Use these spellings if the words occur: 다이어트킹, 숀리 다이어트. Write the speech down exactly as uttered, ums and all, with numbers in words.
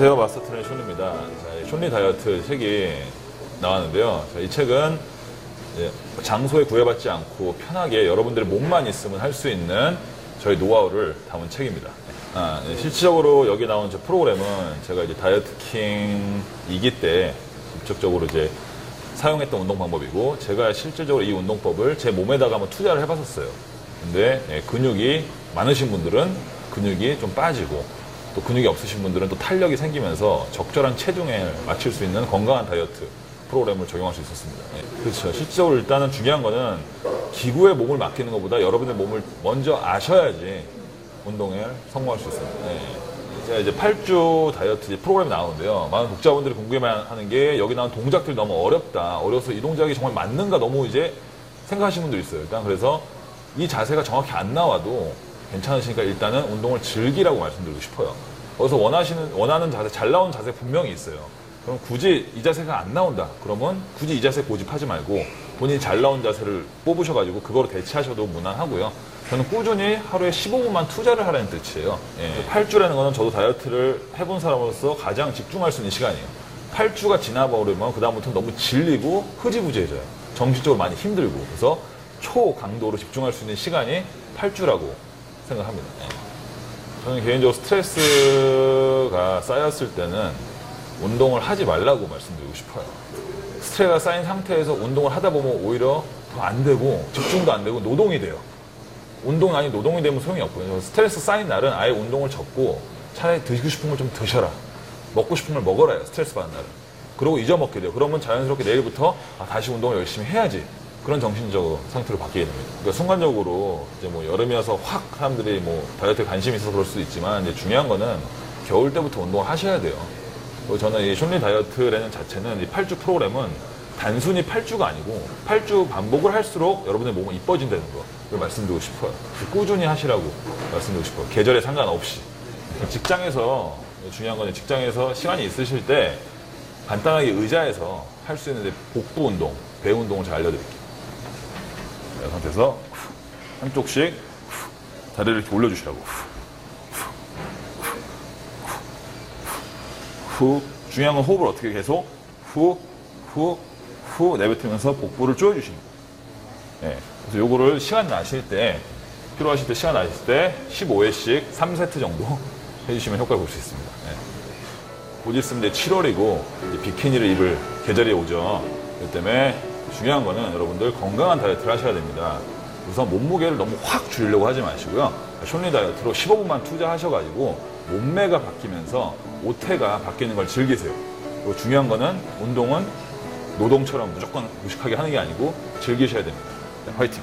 안녕하세요. 마스터트레이너 숀리입니다. 숀리 다이어트 책이 나왔는데요. 자, 이 책은 장소에 구애받지 않고 편하게 여러분들의 몸만 있으면 할 수 있는 저희 노하우를 담은 책입니다. 아, 네, 실질적으로 여기 나온 제 프로그램은 제가 이제 다이어트킹 이 기 때 직접적으로 이제 사용했던 운동 방법이고, 제가 실질적으로 이 운동법을 제 몸에다가 한번 투자를 해봤었어요. 근데 예, 근육이 많으신 분들은 근육이 좀 빠지고, 또 근육이 없으신 분들은 또 탄력이 생기면서 적절한 체중에 맞출 수 있는 건강한 다이어트 프로그램을 적용할 수 있었습니다. 예, 그렇죠. 실질적으로 일단은 중요한 거는 기구에 몸을 맡기는 것보다 여러분의 몸을 먼저 아셔야지 운동에 성공할 수 있습니다. 예, 제가 이제 팔 주 다이어트 프로그램이 나오는데요. 많은 독자분들이 궁금해하는 게, 여기 나온 동작들이 너무 어렵다, 어려서 이 동작이 정말 맞는가 너무 이제 생각하시는 분들이 있어요. 일단 그래서 이 자세가 정확히 안 나와도 괜찮으시니까 일단은 운동을 즐기라고 말씀드리고 싶어요. 어디서 원하시는, 원하는 자세, 잘 나온 자세 분명히 있어요. 그럼 굳이 이 자세가 안 나온다, 그러면 굳이 이 자세 고집하지 말고 본인이 잘 나온 자세를 뽑으셔가지고 그거로 대체하셔도 무난하고요. 저는 꾸준히 하루에 십오 분만 투자를 하라는 뜻이에요. 예. 팔 주라는 거는 저도 다이어트를 해본 사람으로서 가장 집중할 수 있는 시간이에요. 팔 주가 지나버리면 그다음부터는 너무 질리고 흐지부지해져요. 정신적으로 많이 힘들고. 그래서 초강도로 집중할 수 있는 시간이 팔 주라고 생각합니다. 예. 저는 개인적으로 스트레스가 쌓였을 때는 운동을 하지 말라고 말씀드리고 싶어요. 스트레스가 쌓인 상태에서 운동을 하다 보면 오히려 더 안 되고, 집중도 안 되고, 노동이 돼요. 운동이 아닌 노동이 되면 소용이 없거든요. 스트레스 쌓인 날은 아예 운동을 접고 차라리 드시고 싶은 걸 좀 드셔라, 먹고 싶은 걸 먹어라 해요. 스트레스 받은 날은. 그러고 잊어먹게 돼요. 그러면 자연스럽게 내일부터 아, 다시 운동을 열심히 해야지, 그런 정신적 상태로 바뀌게 됩니다. 그러니까 순간적으로 이제 뭐 여름이어서 확 사람들이 뭐 다이어트에 관심이 있어서 그럴 수도 있지만, 이제 중요한 거는 겨울 때부터 운동을 하셔야 돼요. 저는 이 숀리 다이어트라는 자체는, 이 팔 주 프로그램은 단순히 팔 주가 아니고 팔 주 반복을 할수록 여러분의 몸은 이뻐진다는 거를 말씀드리고 싶어요. 꾸준히 하시라고 말씀드리고 싶어요. 계절에 상관없이. 직장에서, 중요한 건 직장에서 시간이 있으실 때 간단하게 의자에서 할 수 있는데, 복부 운동, 배 운동을 제가 알려드릴게요. 이 상태에서 한쪽씩 다리를 이렇게 올려주시라고. 후. 중요한 건 호흡을 어떻게, 계속 후, 후, 후 내뱉으면서 복부를 조여주시는 거예요. 예. 그래서 요거를 시간 나실 때, 필요하실 때, 시간 나실 때 십오 회씩 삼 세트 정도 해주시면 효과를 볼 수 있습니다. 예. 곧 있으면 이제 칠월이고 이제 비키니를 입을 계절이 오죠. 그렇기 때문에 중요한 거는 여러분들 건강한 다이어트를 하셔야 됩니다. 우선 몸무게를 너무 확 줄이려고 하지 마시고요. 숀리 다이어트로 십오 분만 투자하셔가지고 몸매가 바뀌면서 오태가 바뀌는 걸 즐기세요. 그리고 중요한 거는 운동은 노동처럼 무조건 무식하게 하는 게 아니고 즐기셔야 됩니다. 화이팅!